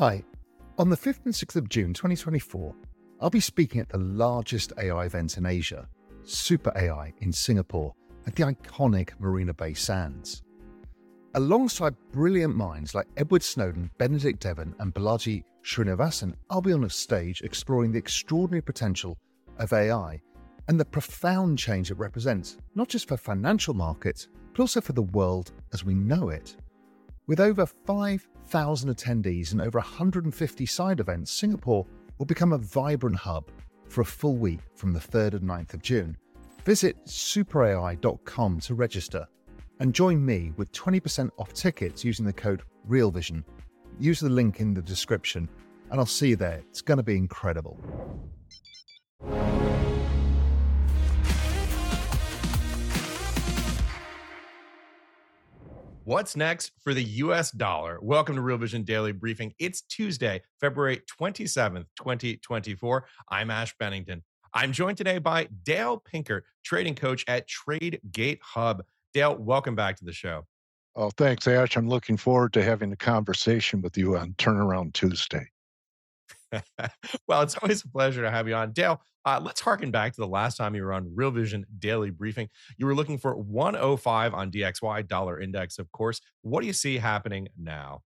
Hi, on the 5th and 6th of June 2024, I'll be speaking at the largest AI event in Asia, Super AI in Singapore at the iconic Marina Bay Sands. Alongside brilliant minds like Edward Snowden, Benedict Evans and Balaji Srinivasan, I'll be on a stage exploring the extraordinary potential of AI and the profound change it represents, not just for financial markets, but also for the world as we know it. With over 5,000 attendees and over 150 side events, Singapore will become a vibrant hub for a full week from the 3rd and 9th of June. Visit SuperAI.com to register and join me with 20% off tickets using the code REALVISION. Use the link in the description and I'll see you there. It's going to be incredible. What's next for the US dollar? Welcome to Real Vision Daily Briefing. It's Tuesday, February 27th, 2024. I'm Ash Bennington. I'm joined today by Dale Pinkert, trading coach at TradeGateHub. Dale, welcome back to the show. Oh, thanks, Ash. I'm looking forward to having a conversation with you on Turnaround Tuesday. Well, it's always a pleasure to have you on. Dale, let's harken back to the last time you were on Real Vision Daily Briefing. You were looking for 105 on DXY, dollar index, of course. What do you see happening now?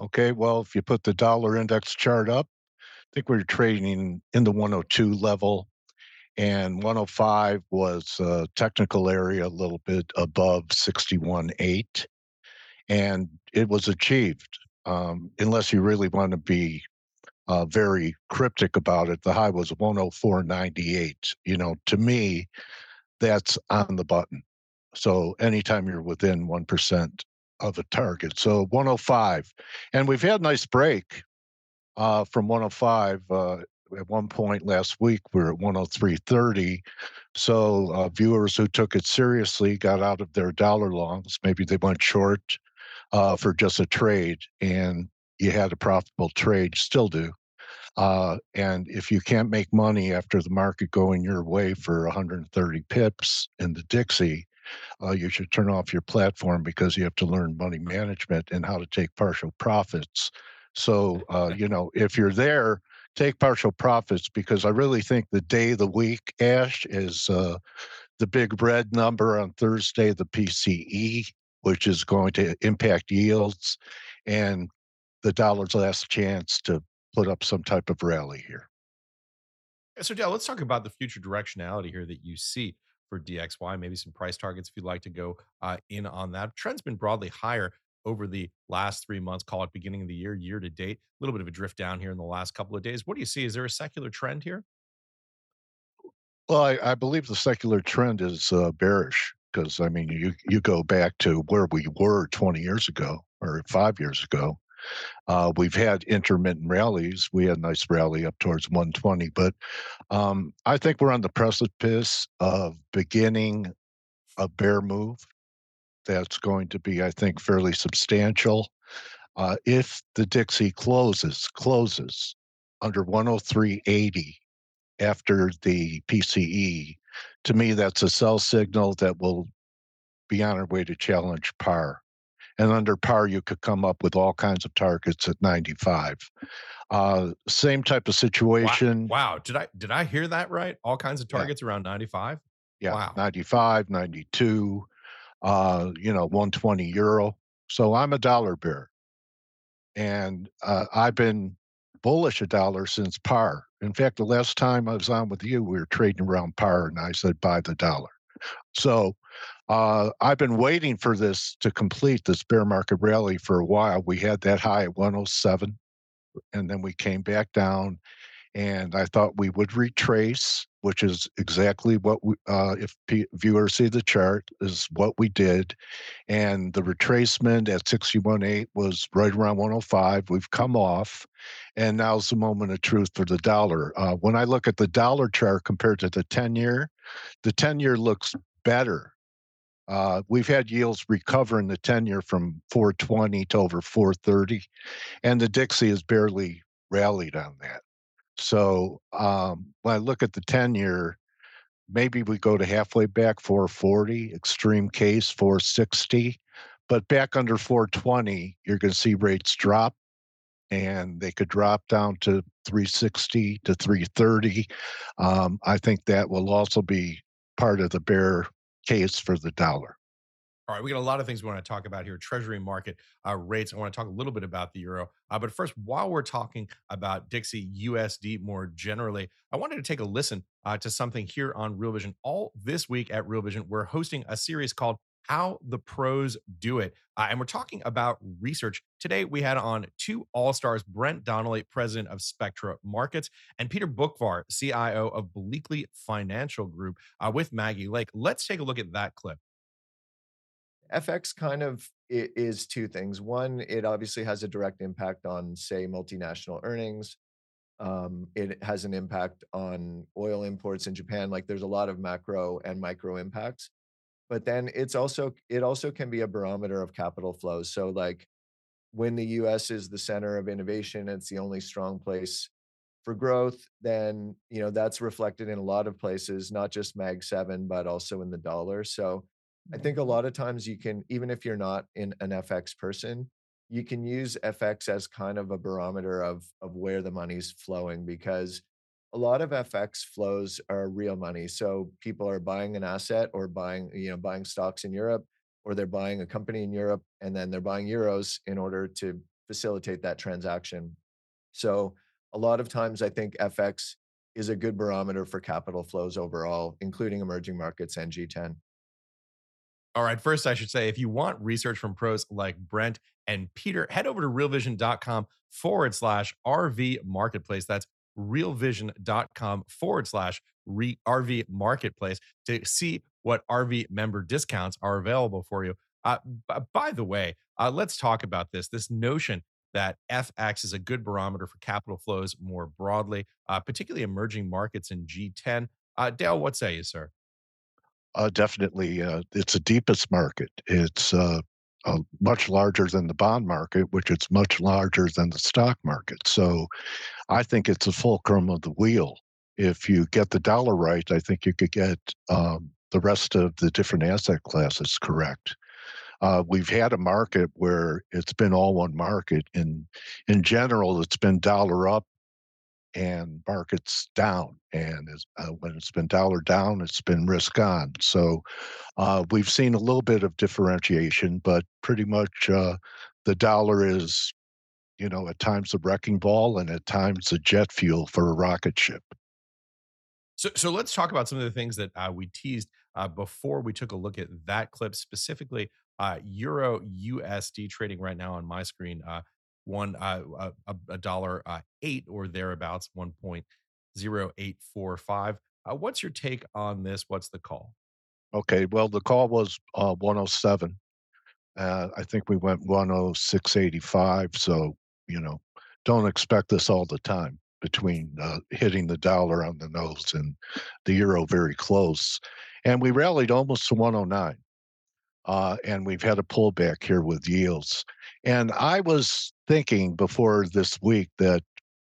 Okay, well, if you put the dollar index chart up, I think we're trading in the 102 level. And 105 was a technical area a little bit above 61.8. And it was achieved, unless you really want to be very cryptic about it. The high was 104.98. You know, to me, that's on the button. So anytime you're within 1% of a target. So 105. And we've had a nice break from 105. At one point last week, we were at 103.30. So viewers who took it seriously got out of their dollar longs. Maybe they went short for just a trade. And you had a profitable trade, still do. And if you can't make money after the market going your way for 130 pips in the Dixie, you should turn off your platform because you have to learn money management and how to take partial profits. So, you know, if you're there, take partial profits, because I really think the day of the week, Ash, is the big red number on Thursday, the PCE, which is going to impact yields, and the dollar's last chance to put up some type of rally here. So, Dale, let's talk about the future directionality here that you see for DXY, maybe some price targets if you'd like to go in on that. Trend's been broadly higher over the last 3 months, call it beginning of the year, year to date. A little bit of a drift down here in the last couple of days. What do you see? Is there a secular trend here? Well, I believe the secular trend is bearish, because, I mean, you go back to where we were 20 years ago or 5 years ago. We've had intermittent rallies. We had a nice rally up towards 120, but I think we're on the precipice of beginning a bear move that's going to be, I think, fairly substantial. If the Dixie closes under 103.80 after the PCE, to me, that's a sell signal that will be on our way to challenge par. And under par, you could come up with all kinds of targets at 95. Same type of situation. Wow. Did I hear that right? All kinds of targets around 95? Yeah, wow. 95, 92, 120 euro. So I'm a dollar bear. And I've been bullish a dollar since par. In fact, the last time I was on with you, we were trading around par, and I said, buy the dollar. So I've been waiting for this to complete this bear market rally for a while. We had that high at 107, and then we came back down, and I thought we would retrace, which is exactly what we, if viewers see the chart, is what we did. And the retracement at 61.8 was right around 105. We've come off, and now's the moment of truth for the dollar. When I look at the dollar chart compared to the 10-year, the 10-year looks better. We've had yields recover in the 10-year from 420 to over 430, and the Dixie has barely rallied on that. So when I look at the 10-year, maybe we go to halfway back, 440, extreme case, 460. But back under 420, you're going to see rates drop, and they could drop down to 360 to 330. I think that will also be part of the bear case for the dollar. All right, we got a lot of things we want to talk about here. Treasury market rates. I want to talk a little bit about the euro. But first, while we're talking about Dixie USD more generally, I wanted to take a listen to something here on Real Vision. All this week at Real Vision, we're hosting a series called How the Pros Do It. And we're talking about research. Today, we had on two all-stars, Brent Donnelly, president of Spectra Markets, and Peter Boockvar, CIO of Bleakley Financial Group, with Maggie Lake. Let's take a look at that clip. FX kind of is two things. One, it obviously has a direct impact on, say, multinational earnings. It has an impact on oil imports in Japan. Like, there's a lot of macro and micro impacts. But then it also can be a barometer of capital flows. So like when the US is the center of innovation, it's the only strong place for growth, then, you know, that's reflected in a lot of places, not just Mag 7, but also in the dollar. So I think a lot of times you can, even if you're not in an FX person, you can use FX as kind of a barometer of where the money's flowing, because a lot of FX flows are real money. So people are buying an asset or buying stocks in Europe, or they're buying a company in Europe, and then they're buying euros in order to facilitate that transaction. So a lot of times I think FX is a good barometer for capital flows overall, including emerging markets and G10. All right, first I should say, if you want research from pros like Brent and Peter, head over to realvision.com/RV Marketplace. That's realvision.com/RV Marketplace to see what RV member discounts are available for you. By the way, let's talk about this notion that FX is a good barometer for capital flows more broadly, particularly emerging markets in G10. Dale, what say you, sir? Definitely. It's the deepest market. It's much larger than the bond market, which is much larger than the stock market. So I think it's a fulcrum of the wheel. If you get the dollar right, I think you could get the rest of the different asset classes correct. We've had a market where it's been all one market. And in general, it's been dollar up and markets down. And when it's been dollar down, it's been risk on. So we've seen a little bit of differentiation, but pretty much the dollar is, you know, at times the wrecking ball and at times the jet fuel for a rocket ship. So let's talk about some of the things that we teased before we took a look at that clip, specifically Euro USD trading right now on my screen. $1.08 or thereabouts, 1.0845. What's your take on this? What's the call? Okay, well, the call was 107. I think we went 106.85. So, you know, don't expect this all the time between hitting the dollar on the nose and the euro very close. And we rallied almost to 109. And we've had a pullback here with yields. And I was thinking before this week that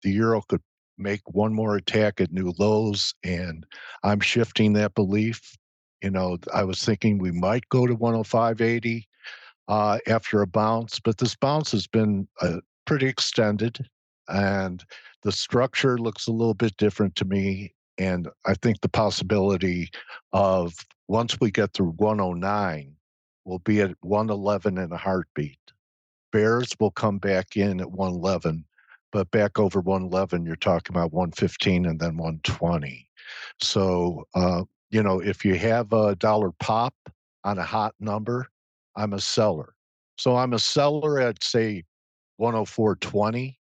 the euro could make one more attack at new lows, and I'm shifting that belief. You know, I was thinking we might go to 105.80 after a bounce, but this bounce has been pretty extended, and the structure looks a little bit different to me. And I think the possibility of once we get through 109, we'll be at 111 in a heartbeat. Bears will come back in at 111, but back over 111, you're talking about 115 and then 120. So, you know, if you have a dollar pop on a hot number, I'm a seller. So I'm a seller at, say, 104.20,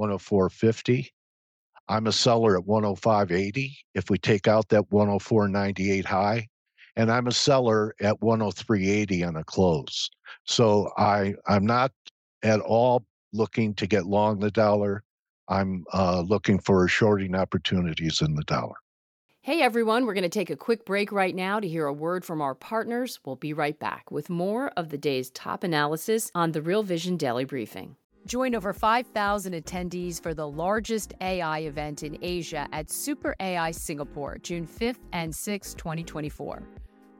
104.50. I'm a seller at 105.80 if we take out that 104.98 high. And I'm a seller at 103.80 on a close. So I'm not at all looking to get long the dollar. I'm looking for shorting opportunities in the dollar. Hey, everyone. We're going to take a quick break right now to hear a word from our partners. We'll be right back with more of the day's top analysis on the Real Vision Daily Briefing. Join over 5,000 attendees for the largest AI event in Asia at Super AI Singapore, June 5th and 6th, 2024.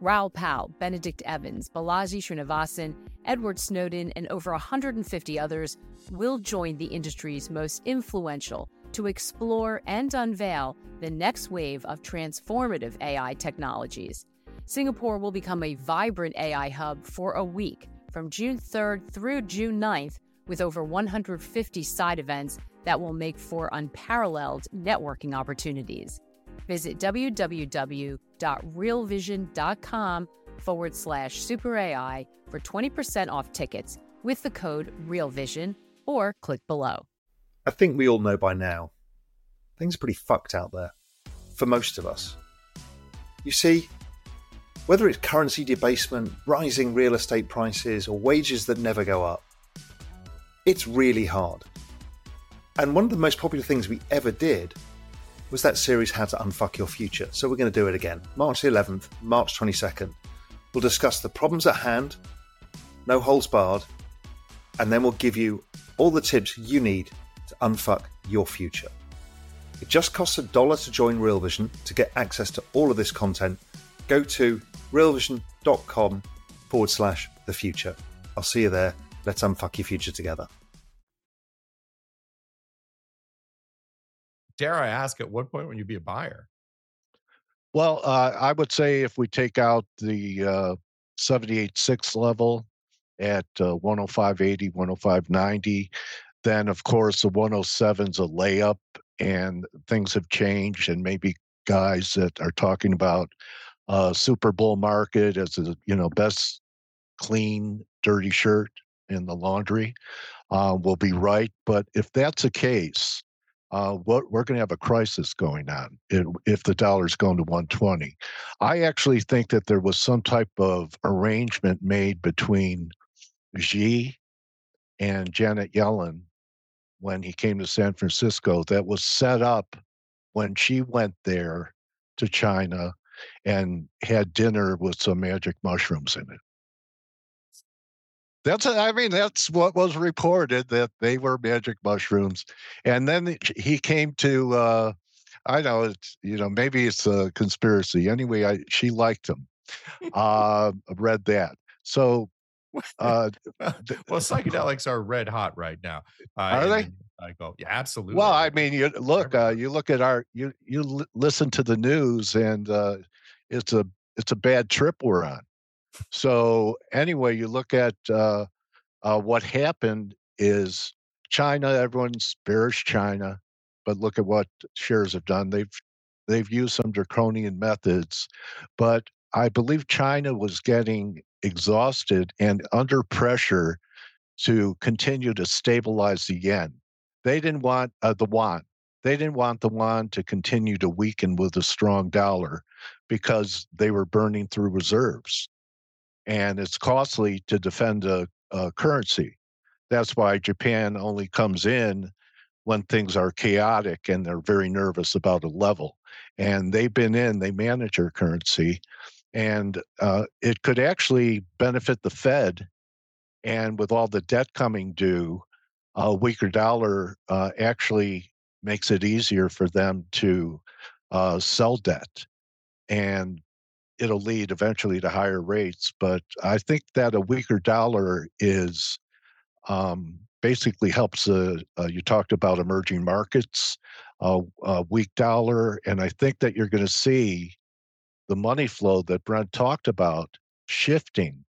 Raul Powell, Benedict Evans, Balaji Srinivasan, Edward Snowden, and over 150 others will join the industry's most influential to explore and unveil the next wave of transformative AI technologies. Singapore will become a vibrant AI hub for a week, from June 3rd through June 9th, with over 150 side events that will make for unparalleled networking opportunities. Visit www.realvision.com/SuperAI for 20% off tickets with the code REALVISION, or click below. I think we all know by now, things are pretty fucked out there, for most of us. You see, whether it's currency debasement, rising real estate prices, or wages that never go up, it's really hard. And one of the most popular things we ever did was that series, How to Unfuck Your Future. So we're going to do it again, March 11th, March 22nd. We'll discuss the problems at hand, no holds barred, and then we'll give you all the tips you need to unfuck your future. It just costs $1 to join Real Vision. To get access to all of this content, go to realvision.com/thefuture. I'll see you there. Let's unfuck your future together. Dare I ask, at what point would you be a buyer? Well, I would say if we take out the 78.6 level at 105.80, 105.90, then of course the 107's a layup and things have changed, and maybe guys that are talking about super bull market as the best clean dirty shirt in the laundry will be right. But if that's the case, we're going to have a crisis going on if the dollar's going to 120. I actually think that there was some type of arrangement made between Xi and Janet Yellen when he came to San Francisco that was set up when she went there to China and had dinner with some magic mushrooms in it. That's what was reported, that they were magic mushrooms. And then he came to, I know, it's, maybe it's a conspiracy. Anyway, she liked him. Read that. So. Well, psychedelics are red hot right now. Are they? I go, yeah, absolutely. Well, I mean, you listen to the news, and it's a bad trip we're on. So anyway, you look at what happened is China. Everyone spares China, but look at what shares have done. They've used some draconian methods, but I believe China was getting exhausted and under pressure to continue to stabilize the yen. They didn't want the yuan. They didn't want the yuan to continue to weaken with a strong dollar because they were burning through reserves. And it's costly to defend a currency. That's why Japan only comes in when things are chaotic and they're very nervous about a level. And they've been in, they manage their currency. And it could actually benefit the Fed. And with all the debt coming due, a weaker dollar actually makes it easier for them to sell debt. And it'll lead eventually to higher rates. But I think that a weaker dollar is basically helps. You talked about emerging markets, a weak dollar. And I think that you're going to see the money flow that Brent talked about shifting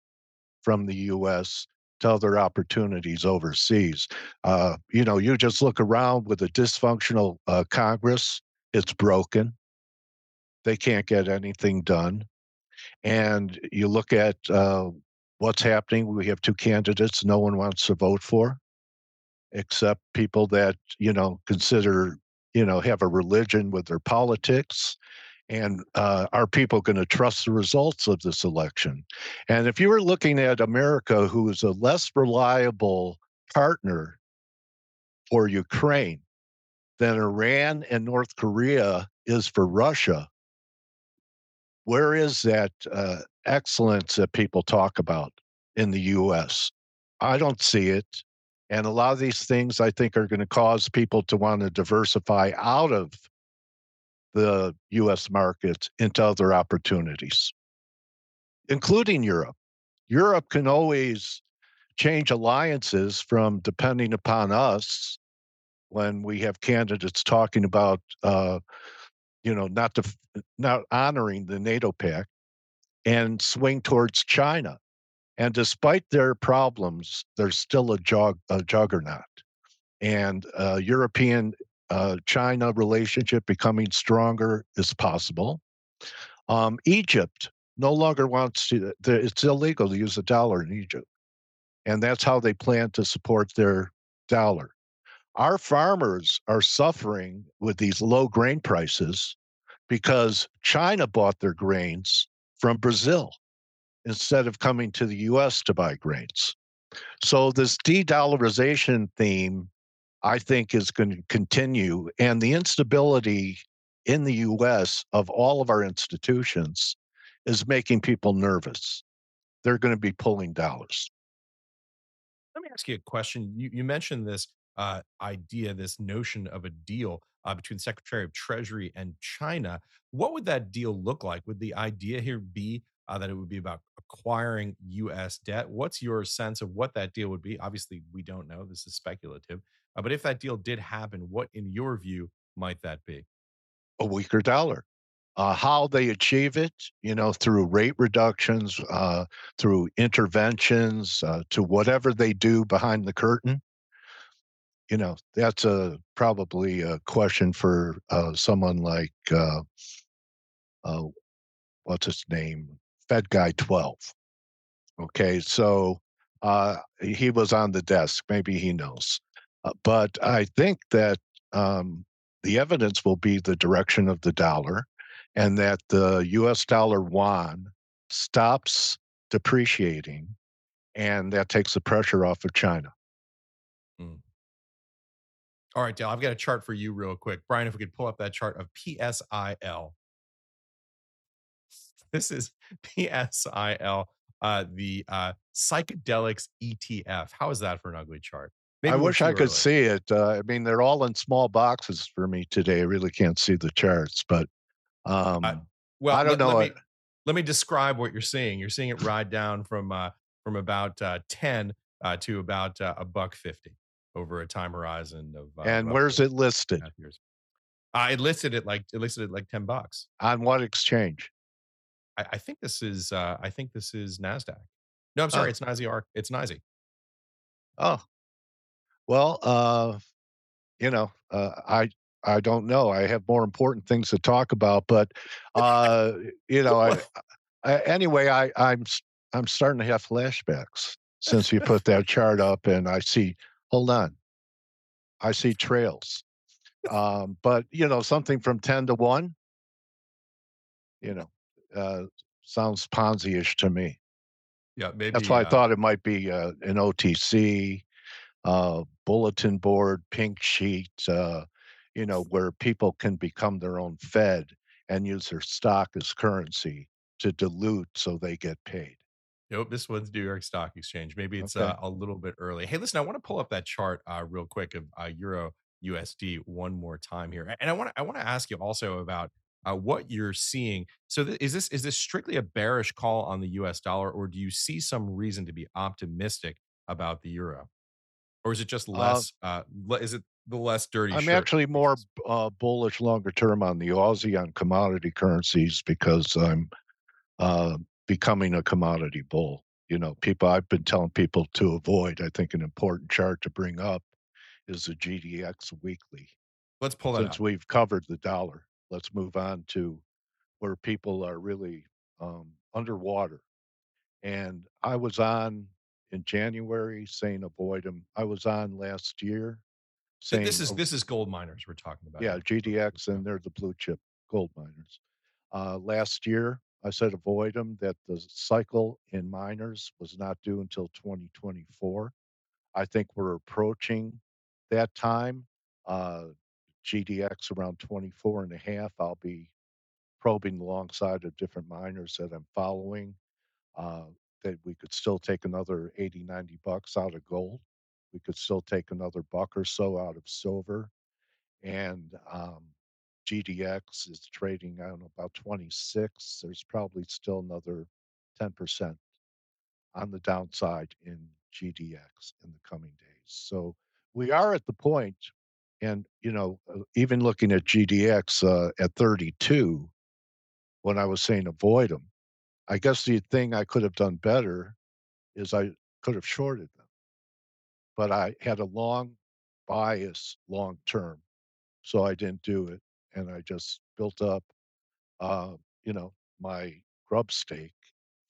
from the U.S. to other opportunities overseas. You just look around with a dysfunctional Congress. It's broken. They can't get anything done. And you look at what's happening. We have two candidates no one wants to vote for, except people that, consider, have a religion with their politics. And are people going to trust the results of this election? And if you were looking at America, who is a less reliable partner for Ukraine than Iran and North Korea is for Russia, where is that excellence that people talk about in the U.S.? I don't see it. And a lot of these things, I think, are going to cause people to want to diversify out of the U.S. markets into other opportunities, including Europe. Europe can always change alliances from depending upon us when we have candidates talking about, not honoring the NATO pact, and swing towards China. And despite their problems, they're still a juggernaut. And European-China relationship becoming stronger is possible. Egypt no longer wants to, it's illegal to use the dollar in Egypt. And that's how they plan to support their dollar. Our farmers are suffering with these low grain prices because China bought their grains from Brazil instead of coming to the U.S. to buy grains. So this de-dollarization theme, I think, is going to continue. And the instability in the U.S. of all of our institutions is making people nervous. They're going to be pulling dollars. Let me ask you a question. You mentioned this idea, this notion of a deal between the Secretary of Treasury and China. What would that deal look like? Would the idea here be that it would be about acquiring U.S. debt? What's your sense of what that deal would be? Obviously, we don't know. This is speculative. But if that deal did happen, what, in your view, might that be? A weaker dollar. How they achieve it, through rate reductions, through interventions, to whatever they do behind the curtain. That's probably a question for someone like, what's his name? Fed guy 12. Okay, so he was on the desk. Maybe he knows. But I think that the evidence will be the direction of the dollar and that the U.S. dollar yuan stops depreciating, and that takes the pressure off of China. Mm. All right, Dale, I've got a chart for you real quick. Brian, if we could pull up that chart of PSIL. This is PSIL, the psychedelics ETF. How is that for an ugly chart? Maybe I wish I could see it. They're all in small boxes for me today. I really can't see the charts, but I don't know. Let me describe what you're seeing. You're seeing it ride down from about 10 to about $1.50 over a time horizon of. And where's it listed? It listed it like $10. On what exchange? I think this is NASDAQ. No, I'm sorry, it's NYSE. It's NYSE. Oh. Well, I don't know. I have more important things to talk about, but I'm starting to have flashbacks since you put that chart up, and I see. Hold on, I see trails, but something from 10 to 1, sounds Ponzi-ish to me. Yeah, maybe that's why I thought it might be an OTC. Bulletin board, pink sheet, where people can become their own Fed and use their stock as currency to dilute so they get paid. Nope, this one's New York Stock Exchange. Maybe it's okay. A little bit early. Hey, listen, I want to pull up that chart real quick of Euro USD one more time here. And I want to ask you also about what you're seeing. So is this strictly a bearish call on the US dollar, or do you see some reason to be optimistic about the euro? Or is it just less? Is it the less dirty? I'm actually more bullish longer term on the Aussie, on commodity currencies, because I'm becoming a commodity bull. I've been telling people to avoid. I think an important chart to bring up is the GDX weekly. Let's pull that up. Since we've covered the dollar, let's move on to where people are really underwater. And I was on in January saying avoid them. I was on last year saying, this is gold miners we're talking about. Yeah, GDX, and they're the blue chip gold miners. Last year, I said avoid them, that the cycle in miners was not due until 2024. I think we're approaching that time. GDX around 24.5. I'll be probing alongside of different miners that I'm following. That we could still take another $80-$90 out of gold. We could still take another buck or so out of silver. And GDX is trading, I don't know, about 26. There's probably still another 10% on the downside in GDX in the coming days. So we are at the point, and you know, even looking at GDX at 32, when I was saying avoid them, I guess the thing I could have done better is I could have shorted them, but I had a long bias long term, so I didn't do it, and I just built up, you know, my grub stake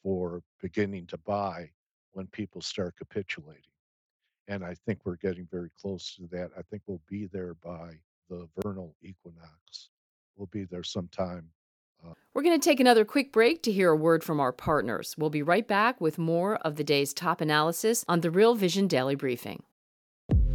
for beginning to buy when people start capitulating. And I think we're getting very close to that. I think we'll be there by the vernal equinox. We'll be there sometime. We're going to take another quick break to hear a word from our partners. We'll be right back with more of the day's top analysis on the Real Vision Daily Briefing.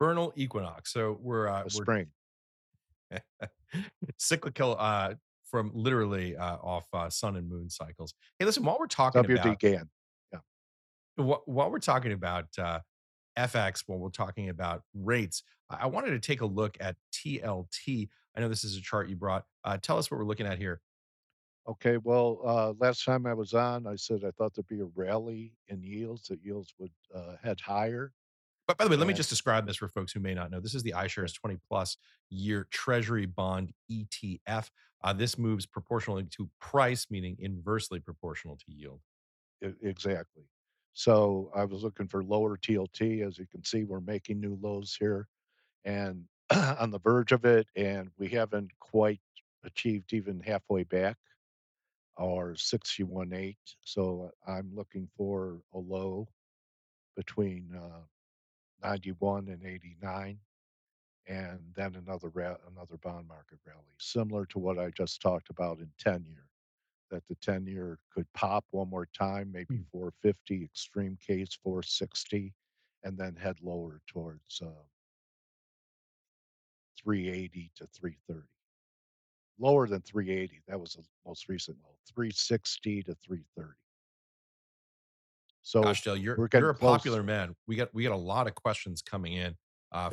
Vernal equinox. So we're spring. Cyclical from literally off sun and moon cycles. Hey, listen, while we're talking about while we're talking about FX, while we're talking about rates, I wanted to take a look at TLT. I know this is a chart you brought. Tell us what we're looking at here. Okay. Well, last time I was on, I said I thought there'd be a rally in yields, that yields would head higher. But by the way, let me just describe this for folks who may not know. This is the iShares 20 plus year treasury bond ETF. This moves proportionally to price, meaning inversely proportional to yield. Exactly. So I was looking for lower TLT. As you can see, we're making new lows here and on the verge of it. And we haven't quite achieved even halfway back, or 61.8. So I'm looking for a low between 91 and 89, and then another bond market rally, similar to what I just talked about in 10-year, that the 10-year could pop one more time, maybe 450, extreme case 460, and then head lower towards 380 to 330. Lower than 380, that was the most recent low, 360 to 330. So gosh, Dale, you're a popular man. We got a lot of questions coming in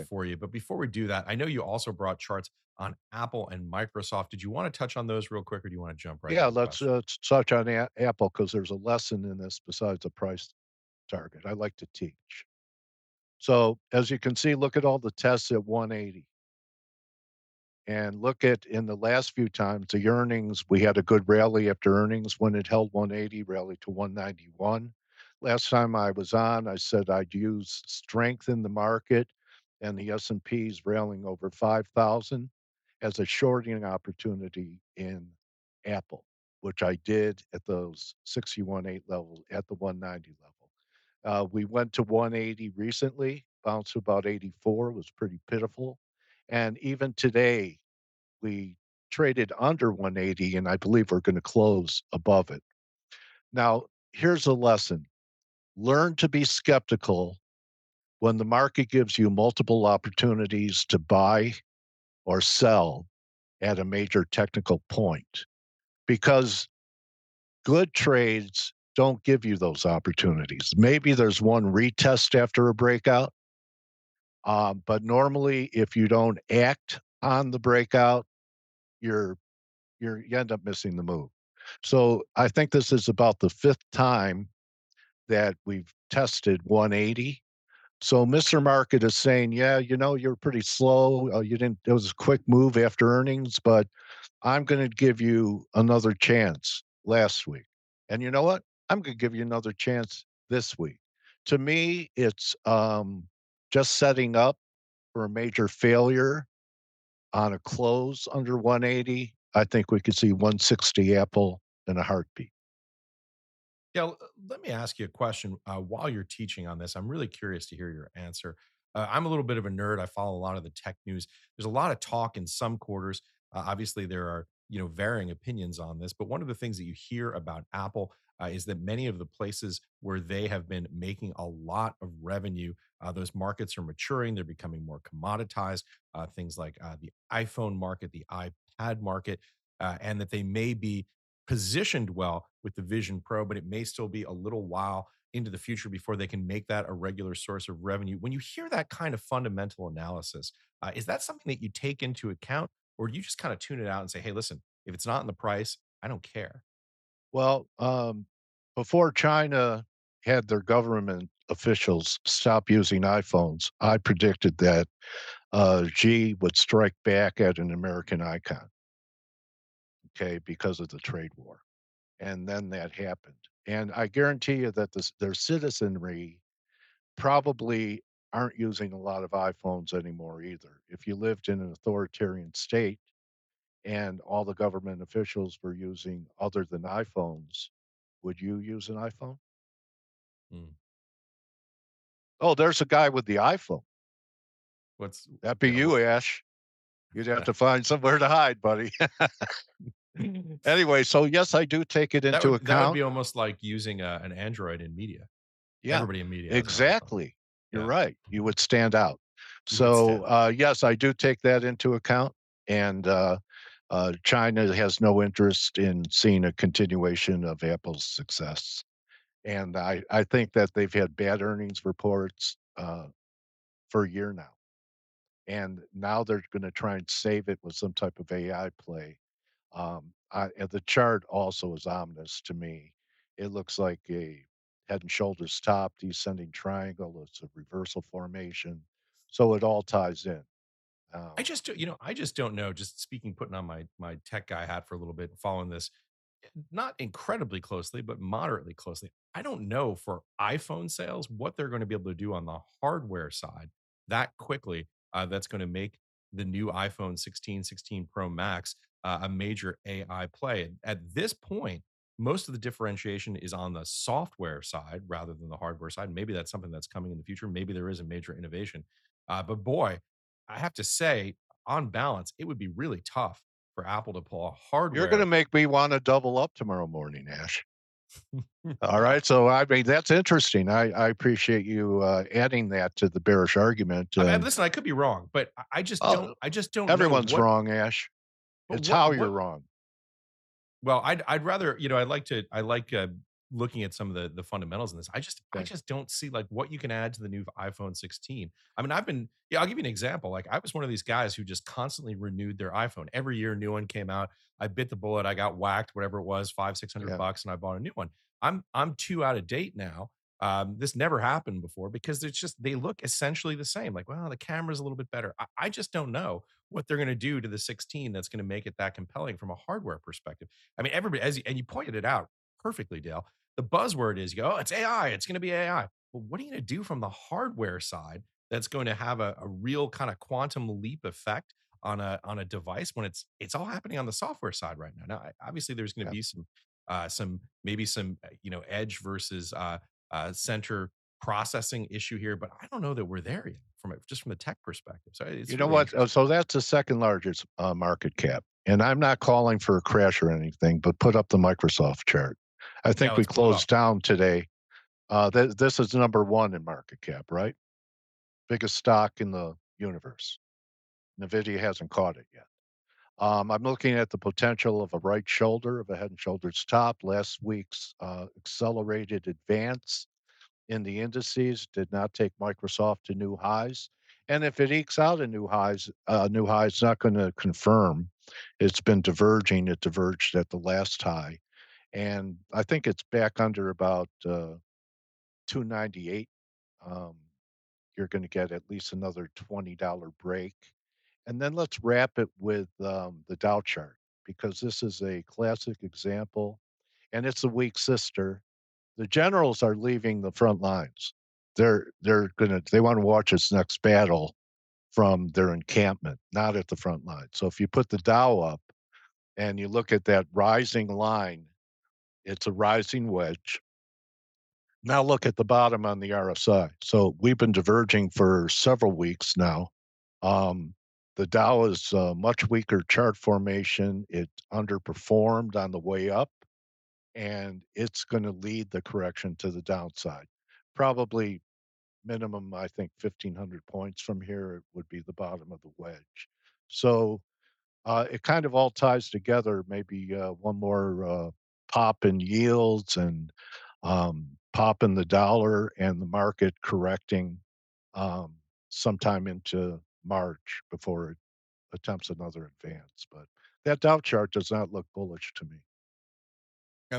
for you. But before we do that, I know you also brought charts on Apple and Microsoft. Did you want to touch on those real quick, or do you want to jump right? Yeah, let's touch on Apple, because there's a lesson in this besides the price target. I like to teach. So as you can see, look at all the tests at 180, and look at in the last few times the earnings. We had a good rally after earnings when it held 180, rallied to 191. Last time I was on, I said I'd use strength in the market and the S&P's railing over 5,000 as a shorting opportunity in Apple, which I did at those 61.8 level, at the 190 level. We went to 180 recently, bounced to about 84, was pretty pitiful. And even today, we traded under 180, and I believe we're going to close above it. Now, here's a lesson. Learn to be skeptical when the market gives you multiple opportunities to buy or sell at a major technical point, because good trades don't give you those opportunities. Maybe there's one retest after a breakout, but normally if you don't act on the breakout, you end up missing the move. So I think this is about the fifth time that we've tested 180. So Mr. Market is saying, yeah, you know, you're pretty slow. It was a quick move after earnings, but I'm going to give you another chance last week. And you know what? I'm going to give you another chance this week. To me, it's just setting up for a major failure on a close under 180. I think we could see 160 Apple in a heartbeat. Yeah, let me ask you a question while you're teaching on this. I'm really curious to hear your answer. I'm a little bit of a nerd. I follow a lot of the tech news. There's a lot of talk in some quarters. Obviously, there are varying opinions on this, but one of the things that you hear about Apple is that many of the places where they have been making a lot of revenue, those markets are maturing. They're becoming more commoditized. Things like the iPhone market, the iPad market, and that they may be positioned well with the Vision Pro, but it may still be a little while into the future before they can make that a regular source of revenue. When you hear that kind of fundamental analysis, is that something that you take into account, or do you just kind of tune it out and say, hey, listen, if it's not in the price, I don't care? Well, before China had their government officials stop using iPhones, I predicted that Xi would strike back at an American icon, okay, because of the trade war. And then that happened. And I guarantee you that their citizenry probably aren't using a lot of iPhones anymore either. If you lived in an authoritarian state and all the government officials were using other than iPhones, would you use an iPhone? Hmm. Oh, there's a guy with the iPhone. What's that be you, Ash? You'd have to find somewhere to hide, buddy. Anyway, so yes, I do take it into account. That would be almost like using an Android in media. Yeah, everybody in media. Exactly. You're right. You would stand out. So yes, I do take that into account. And China has no interest in seeing a continuation of Apple's success. And I think that they've had bad earnings reports for a year now. And now they're going to try and save it with some type of AI play. The chart also is ominous to me. It looks like a head and shoulders top, descending triangle. It's a reversal formation. So it all ties in. I just don't know, just speaking, putting on my tech guy hat for a little bit and following this, not incredibly closely, but moderately closely. I don't know for iPhone sales, what they're going to be able to do on the hardware side that quickly. That's going to make the new iPhone 16, 16 Pro Max a major AI play. At this point, most of the differentiation is on the software side rather than the hardware side. Maybe that's something that's coming in the future. Maybe there is a major innovation. But boy, I have to say, on balance, it would be really tough for Apple to pull a hardware. You're going to make me want to double up tomorrow morning, Ash. All right. So, I mean, that's interesting. I appreciate you adding that to the bearish argument. Listen, I could be wrong, but I just don't. Everyone's wrong, Ash. It's how you're wrong. Well, I'd rather, I like looking at some of the fundamentals in this. I just don't see like what you can add to the new iPhone 16. I mean, I'll give you an example. Like I was one of these guys who just constantly renewed their iPhone. Every year a new one came out. I bit the bullet. I got whacked, whatever it was, $500-600 bucks. And I bought a new one. I'm too out of date now. This never happened before because it's just, they look essentially the same. Like, well, the camera's a little bit better. I just don't know what they're going to do to the 16 that's going to make it that compelling from a hardware perspective. I mean, everybody, and you pointed it out perfectly, Dale, the buzzword is, you go, oh, it's AI, it's going to be AI. Well, what are you going to do from the hardware side that's going to have a real kind of quantum leap effect on a device when it's all happening on the software side right now? Now, obviously, there's going to be some edge versus center processing issue here, but I don't know that we're there yet from the tech perspective. So it's what? So that's the second largest market cap, and I'm not calling for a crash or anything, but put up the Microsoft chart. I think we closed down today. This is number one in market cap, right? Biggest stock in the universe. NVIDIA hasn't caught it yet. I'm looking at the potential of a right shoulder, of a head and shoulders top. Last week's accelerated advance in the indices did not take Microsoft to new highs. And if it ekes out a new highs, not going to confirm. It's been diverging. It diverged at the last high. And I think it's back under about 298. You're going to get at least another $20 break. And then let's wrap it with the Dow chart, because this is a classic example, and it's a weak sister. The generals are leaving the front lines. They want to watch its next battle from their encampment, not at the front line. So if you put the Dow up and you look at that rising line, it's a rising wedge. Now look at the bottom on the RSI. So we've been diverging for several weeks now. The Dow is a much weaker chart formation. It underperformed on the way up. and it's going to lead the correction to the downside. Probably minimum, I think, 1,500 points from here, it would be the bottom of the wedge. So it kind of all ties together, maybe one more pop in yields and pop in the dollar and the market correcting sometime into March before it attempts another advance. But that Dow chart does not look bullish to me.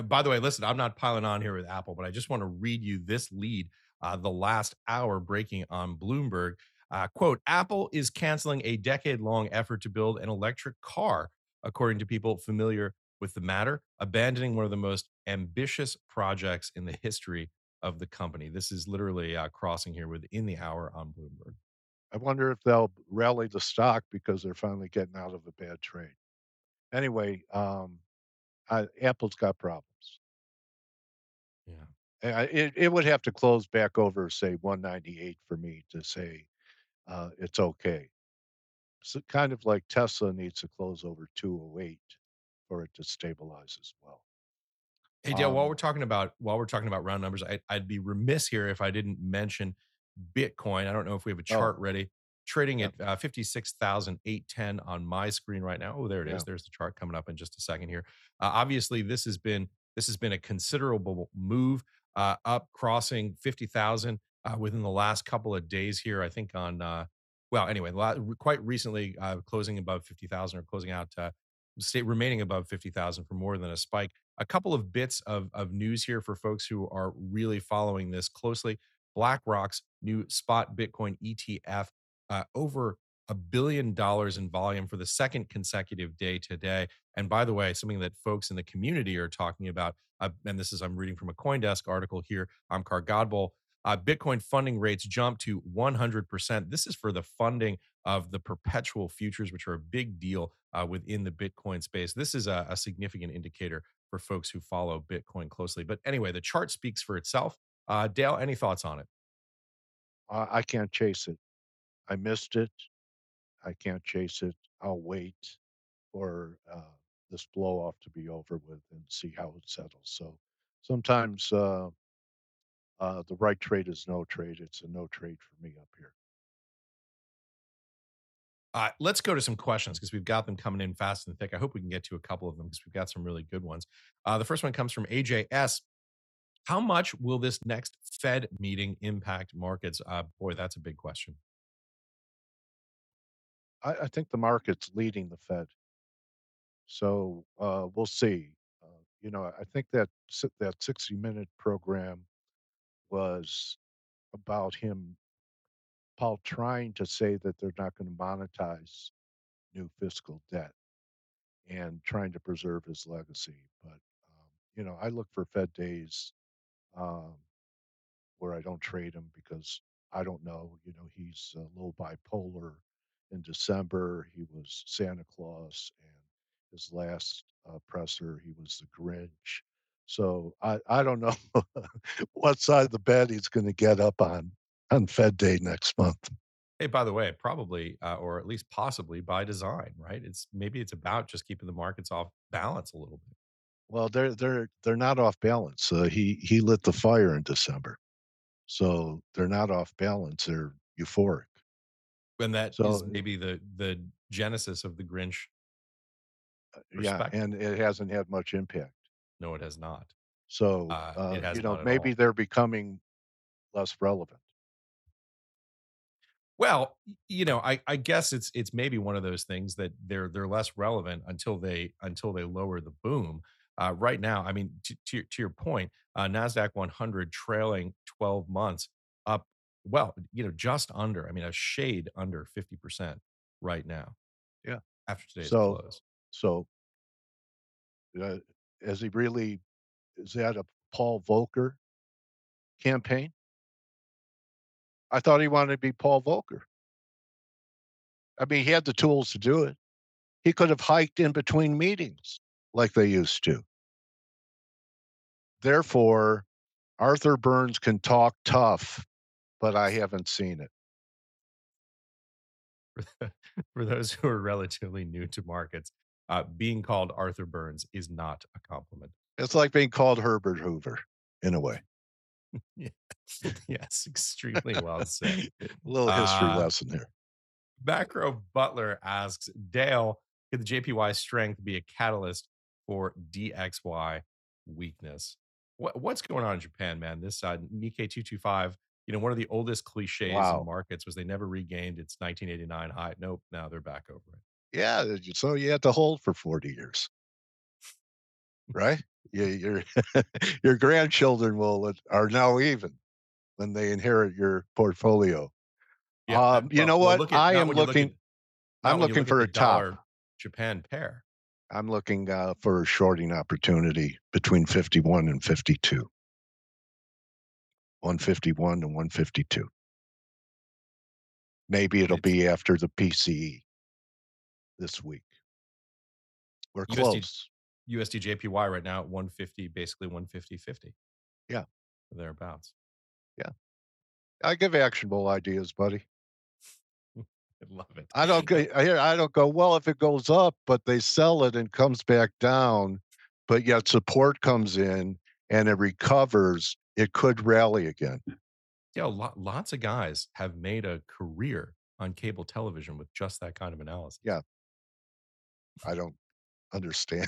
By the way, listen, I'm not piling on here with Apple, but I just want to read you this lead, the last hour breaking on Bloomberg. Quote, Apple is canceling a decade-long effort to build an electric car, according to people familiar with the matter, abandoning one of the most ambitious projects in the history of the company. This is literally crossing here within the hour on Bloomberg. I wonder if they'll rally the stock because they're finally getting out of a bad trade. Anyway, Apple's got problems. Yeah, it would have to close back over, say, 198 for me to say it's okay. It's kind of like Tesla needs to close over 208 for it to stabilize as well. Hey Dale, while we're talking about round numbers, I'd be remiss here if I didn't mention Bitcoin. I don't know if we have a chart ready. Trading at 56,810 on my screen right now. Oh, there it is. There's the chart coming up in just a second here. Obviously, this has been a considerable move up, crossing 50,000 within the last couple of days here. I think on quite recently, closing above 50,000 or closing out, remaining above 50,000 for more than a spike. A couple of bits of news here for folks who are really following this closely. BlackRock's new spot Bitcoin ETF. Over $1 billion in volume for the second consecutive day today. And by the way, something that folks in the community are talking about, and this is, I'm reading from a CoinDesk article here, I'm Amkar Godbole, Bitcoin funding rates jumped to 100%. This is for the funding of the perpetual futures, which are a big deal within the Bitcoin space. This is a significant indicator for folks who follow Bitcoin closely. But anyway, the chart speaks for itself. Dale, any thoughts on it? I can't chase it. I missed it. I can't chase it. I'll wait for this blow off to be over with and see how it settles. So sometimes the right trade is no trade. It's a no trade for me up here. Let's go to some questions because we've got them coming in fast and thick. I hope we can get to a couple of them because we've got some really good ones. The first one comes from AJS. How much will this next Fed meeting impact markets? Boy, that's a big question. I think the market's leading the Fed, so we'll see. I think that 60-minute program was about Paul trying to say that they're not going to monetize new fiscal debt and trying to preserve his legacy. But I look for Fed days where I don't trade him because I don't know. He's a little bipolar. In December, he was Santa Claus, and his last presser, he was the Grinch. So I don't know what side of the bed he's going to get up on Fed Day next month. Hey, by the way, probably, or at least possibly by design, right? Maybe it's about just keeping the markets off balance a little bit. Well, they're not off balance. He lit the fire in December. So they're not off balance. They're euphoric. And that is maybe the genesis of the Grinch. Yeah, and it hasn't had much impact. No, it has not. So, maybe they're becoming less relevant. Well, I guess it's maybe one of those things that they're less relevant until they lower the boom. Right now, I mean, to your point, NASDAQ 100 trailing 12 months up. Well, just under, a shade under 50% right now. Yeah. After today's close. So, is that a Paul Volcker campaign? I thought he wanted to be Paul Volcker. He had the tools to do it. He could have hiked in between meetings like they used to. Therefore, Arthur Burns can talk tough. But I haven't seen it. For those who are relatively new to markets, being called Arthur Burns is not a compliment. It's like being called Herbert Hoover in a way. Yes, extremely well said. A little history lesson here. Macro Butler asks, Dale, could the JPY strength be a catalyst for DXY weakness? What's going on in Japan, man? This Nikkei 225, you know, one of the oldest cliches in markets was they never regained its 1989 high. Nope, now they're back over it. Yeah, so you had to hold for 40 years, right? Your grandchildren are now even when they inherit your portfolio. Yeah, you know what? I'm looking for a top Japan pair. I'm looking for a shorting opportunity between 51 and 52. 151 to 152. Maybe it'll be after the PCE this week. We're close. USD JPY right now at 150, basically 150.50. Yeah. Thereabouts. Yeah. I give actionable ideas, buddy. I love it. I don't go, well, if it goes up, but they sell it and comes back down, but yet support comes in and it recovers, it could rally again. Yeah, lots of guys have made a career on cable television with just that kind of analysis. Yeah. I don't understand.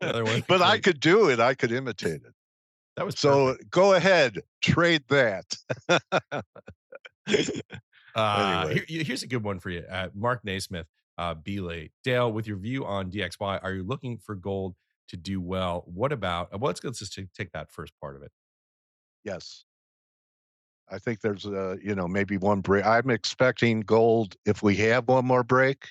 But I could do it. I could imitate it. That was so perfect. Go ahead, trade that. Anyway. Here's a good one for you. Mark Naismith, Bleakley. Dale, with your view on DXY, are you looking for gold to do well? What about, well, let's just take that first part of it. Yes. I think there's, maybe one break. I'm expecting gold, if we have one more break,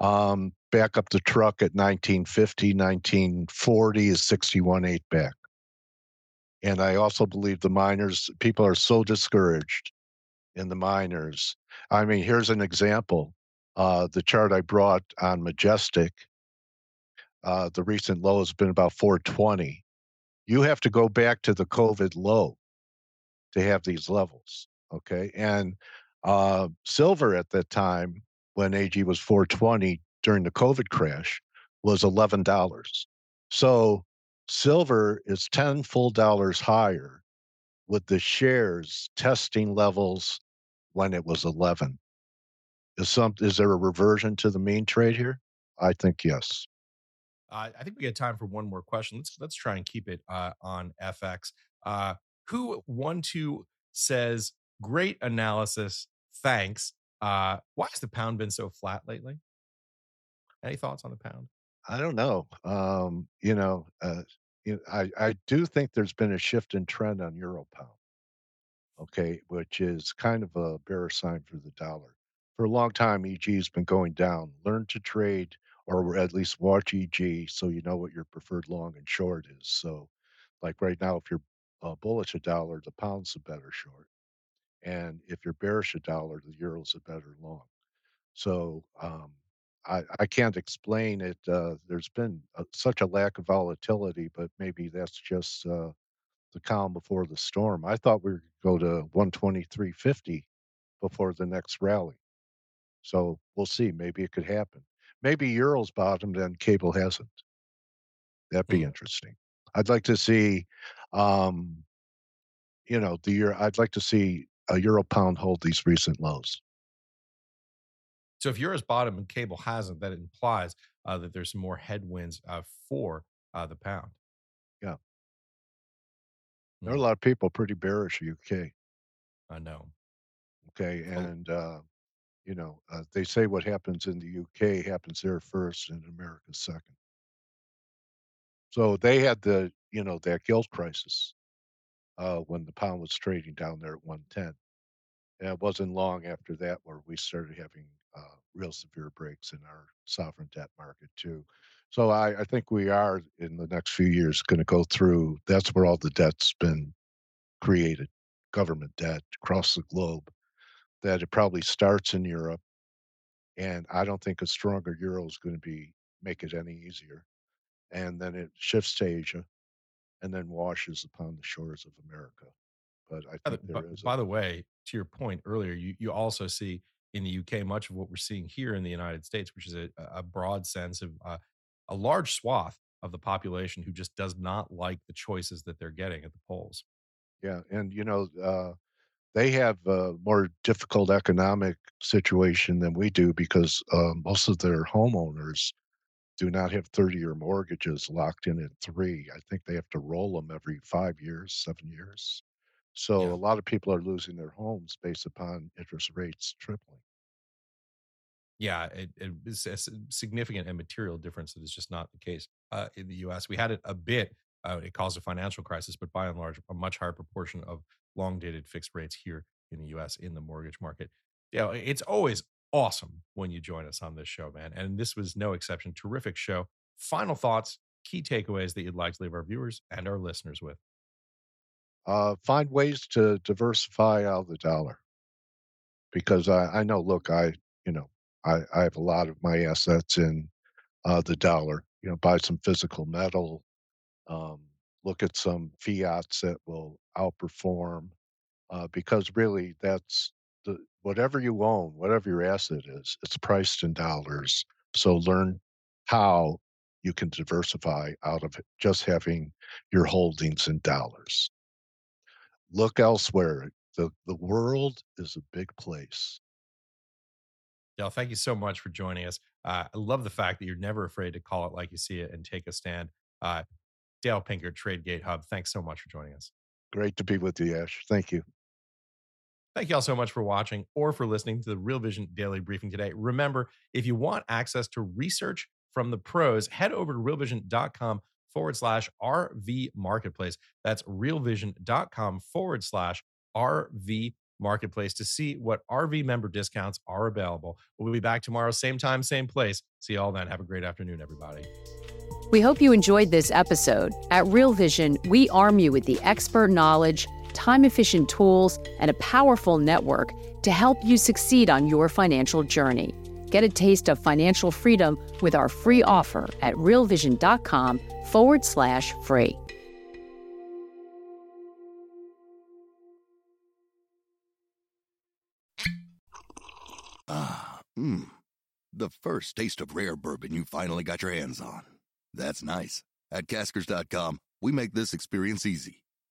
back up the truck at 1950, 1940 is 61.8 back. And I also believe the miners, people are so discouraged in the miners. I mean, here's an example. The chart I brought on Majestic, the recent low has been about 420. You have to go back to the COVID low to have these levels, okay? And silver at that time, when AG was 420 during the COVID crash, was $11. So silver is $10 full higher with the shares testing levels when it was 11. Is there a reversion to the mean trade here? I think yes. I think we got time for one more question. Let's try and keep it on FX. Who12 says, great analysis, thanks. Why has the pound been so flat lately? Any thoughts on the pound? I don't know. I do think there's been a shift in trend on euro pound, okay, which is kind of a bearish sign for the dollar. For a long time, EG has been going down. Learn to trade, or at least watch EG, so you know what your preferred long and short is. So, like right now, if you're bullish a dollar, the pound's a better short. And if you're bearish a dollar, the euro's a better long. So, I can't explain it. There's been such a lack of volatility, but maybe that's just the calm before the storm. I thought we would go to 123.50 before the next rally. So we'll see. Maybe it could happen. Maybe euro's bottomed and cable hasn't. That'd be interesting. I'd like to see, the euro. I'd like to see a euro pound hold these recent lows. So if euro's bottom and cable hasn't, that implies that there's more headwinds for the pound. Yeah. There are a lot of people pretty bearish UK. I know. Okay. And, they say what happens in the UK happens there first and in America second. So they had that gilt crisis when the pound was trading down there at 110. And it wasn't long after that where we started having real severe breaks in our sovereign debt market too. So I think we are in the next few years going to go through, that's where all the debt's been created, government debt across the globe, that it probably starts in Europe. And I don't think a stronger euro is going to make it any easier. And then it shifts to Asia and then washes upon the shores of America. But I think by the way, to your point earlier, you also see in the UK, much of what we're seeing here in the United States, which is a broad sense of a large swath of the population who just does not like the choices that they're getting at the polls. Yeah. And, you know, they have a more difficult economic situation than we do because most of their homeowners do not have 30-year mortgages locked in at 3. I think they have to roll them every 5 years, 7 years. So yeah, a lot of people are losing their homes based upon interest rates tripling. Yeah, it's a significant and material difference that is just not the case in the U.S. We had it a bit. It caused a financial crisis, but by and large, a much higher proportion of long-dated fixed rates here in the U.S. in the mortgage market. Yeah, it's always awesome when you join us on this show, man. And this was no exception. Terrific show. Final thoughts, key takeaways that you'd like to leave our viewers and our listeners with. Find ways to diversify out of the dollar, because I know, look, I have a lot of my assets in the dollar. You know, buy some physical metal, look at some fiats that will outperform, because really that's whatever you own, whatever your asset is, it's priced in dollars. So learn how you can diversify out of just having your holdings in dollars. Look elsewhere. The world is a big place. Dale, thank you so much for joining us. I love the fact that you're never afraid to call it like you see it and take a stand. Dale Pinkert, TradeGate Hub, thanks so much for joining us. Great to be with you, Ash. Thank you. Thank you all so much for watching or for listening to the Real Vision Daily Briefing today. Remember, if you want access to research from the pros, head over to realvision.com/RV Marketplace. That's realvision.com/RV Marketplace to see what RV member discounts are available. We'll be back tomorrow, same time, same place. See you all then. Have a great afternoon, everybody. We hope you enjoyed this episode. At Real Vision, we arm you with the expert knowledge, time-efficient tools, and a powerful network to help you succeed on your financial journey. Get a taste of financial freedom with our free offer at realvision.com/free. The first taste of rare bourbon you finally got your hands on. That's nice. At Caskers.com, we make this experience easy.